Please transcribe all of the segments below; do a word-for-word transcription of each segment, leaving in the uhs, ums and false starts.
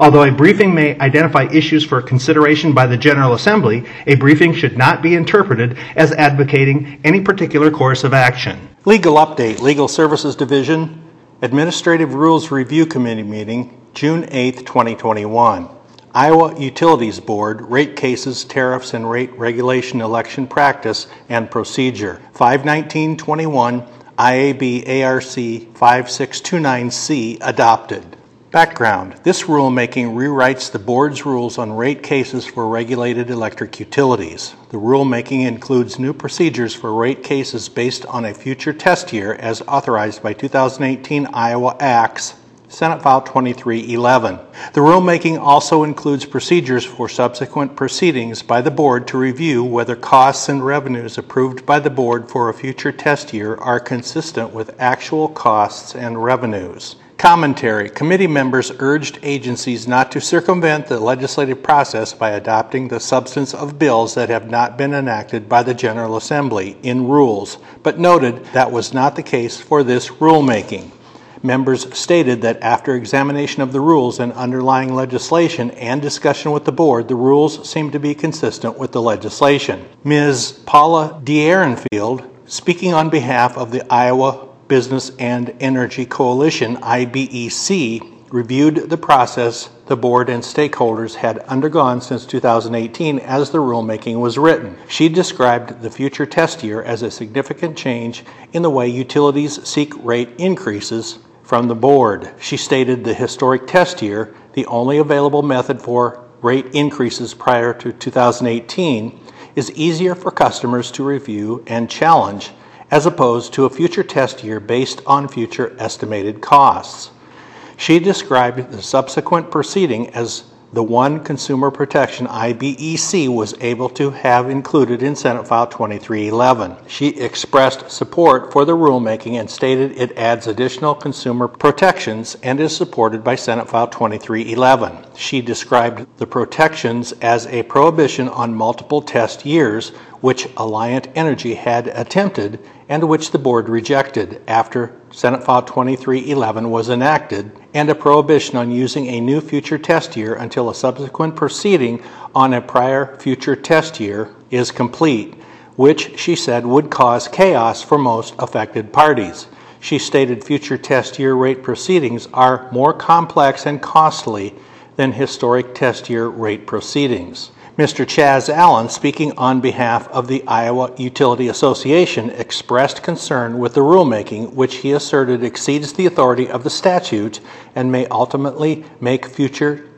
Although a briefing may identify issues for consideration by the General Assembly, a briefing should not be interpreted as advocating any particular course of action. Legal update, Legal Services Division, Administrative Rules Review Committee meeting, June eighth, twenty twenty-one. Iowa Utilities Board, Rate Cases, Tariffs, and Rate Regulation Election Practice and Procedure, five nineteen twenty-one, I A B A R C five six two nine C, adopted. Background. This rulemaking rewrites the Board's rules on rate cases for regulated electric utilities. The rulemaking includes new procedures for rate cases based on a future test year as authorized by two thousand eighteen Iowa Acts, Senate File twenty-three eleven. The rulemaking also includes procedures for subsequent proceedings by the Board to review whether costs and revenues approved by the Board for a future test year are consistent with actual costs and revenues. Commentary. Committee members urged agencies not to circumvent the legislative process by adopting the substance of bills that have not been enacted by the General Assembly in rules, but noted that was not the case for this rulemaking. Members stated that after examination of the rules and underlying legislation and discussion with the Board, the rules seemed to be consistent with the legislation. Miz Paula Dierenfeld, speaking on behalf of the Iowa Business and Energy Coalition, I B E C, reviewed the process the Board and stakeholders had undergone since two thousand eighteen as the rulemaking was written. She described the future test year as a significant change in the way utilities seek rate increases from the Board. She stated the historic test year, the only available method for rate increases prior to two thousand eighteen, is easier for customers to review and challenge as opposed to a future test year based on future estimated costs. She described the subsequent proceeding as the one Consumer Protection I B E C was able to have included in Senate File twenty-three eleven. She expressed support for the rulemaking and stated it adds additional consumer protections and is supported by Senate File twenty-three eleven. She described the protections as a prohibition on multiple test years, which Alliant Energy had attempted and which the Board rejected after Senate File twenty-three eleven was enacted, and a prohibition on using a new future test year until a subsequent proceeding on a prior future test year is complete, which she said would cause chaos for most affected parties. She stated future test year rate proceedings are more complex and costly than historic test year rate proceedings. Mister Chaz Allen, speaking on behalf of the Iowa Utility Association, expressed concern with the rulemaking, which he asserted exceeds the authority of the statute and may ultimately make future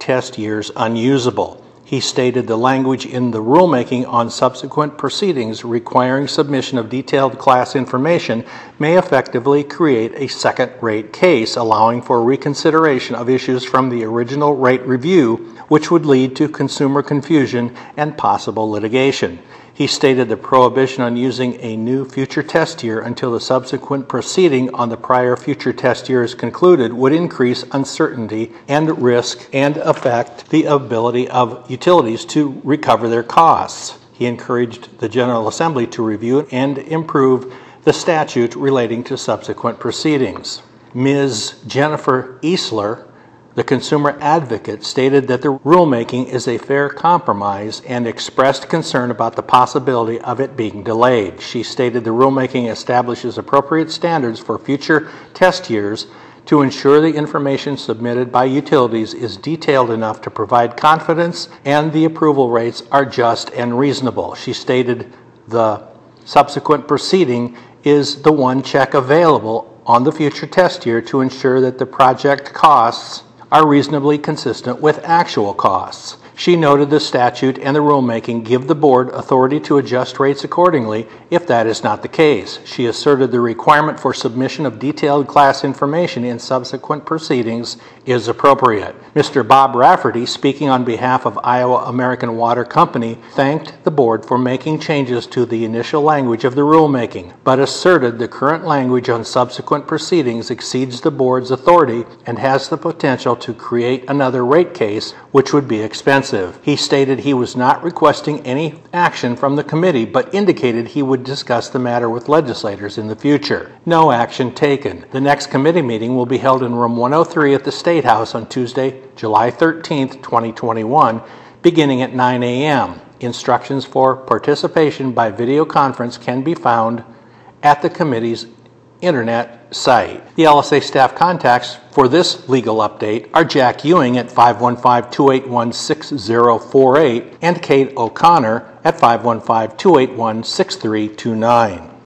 test years unusable. He stated the language in the rulemaking on subsequent proceedings requiring submission of detailed class information may effectively create a second rate case, allowing for reconsideration of issues from the original rate review, which would lead to consumer confusion and possible litigation. He stated the prohibition on using a new future test year until the subsequent proceeding on the prior future test year is concluded would increase uncertainty and risk and affect the ability of utilities to recover their costs. He encouraged the General Assembly to review and improve the statute relating to subsequent proceedings. Miz Jennifer Eastler, the consumer advocate, stated that the rulemaking is a fair compromise and expressed concern about the possibility of it being delayed. She stated the rulemaking establishes appropriate standards for future test years to ensure the information submitted by utilities is detailed enough to provide confidence and the approval rates are just and reasonable. She stated the subsequent proceeding is the one check available on the future test year to ensure that the project costs are reasonably consistent with actual costs. She noted the statute and the rulemaking give the board authority to adjust rates accordingly if that is not the case. She asserted the requirement for submission of detailed class information in subsequent proceedings is appropriate. Mister Bob Rafferty, speaking on behalf of Iowa American Water Company, thanked the board for making changes to the initial language of the rulemaking, but asserted the current language on subsequent proceedings exceeds the board's authority and has the potential to create another rate case, which would be expensive. He stated he was not requesting any action from the committee, but indicated he would discuss the matter with legislators in the future. No action taken. The next committee meeting will be held in room one oh three at the State House on Tuesday, July thirteenth, twenty twenty-one, beginning at nine a.m. Instructions for participation by video conference can be found at the committee's internet site. The L S A staff contacts for this legal update are Jack Ewing at five one five, two eight one, six zero four eight and Kate O'Connor at five one five, two eight one, six three two nine.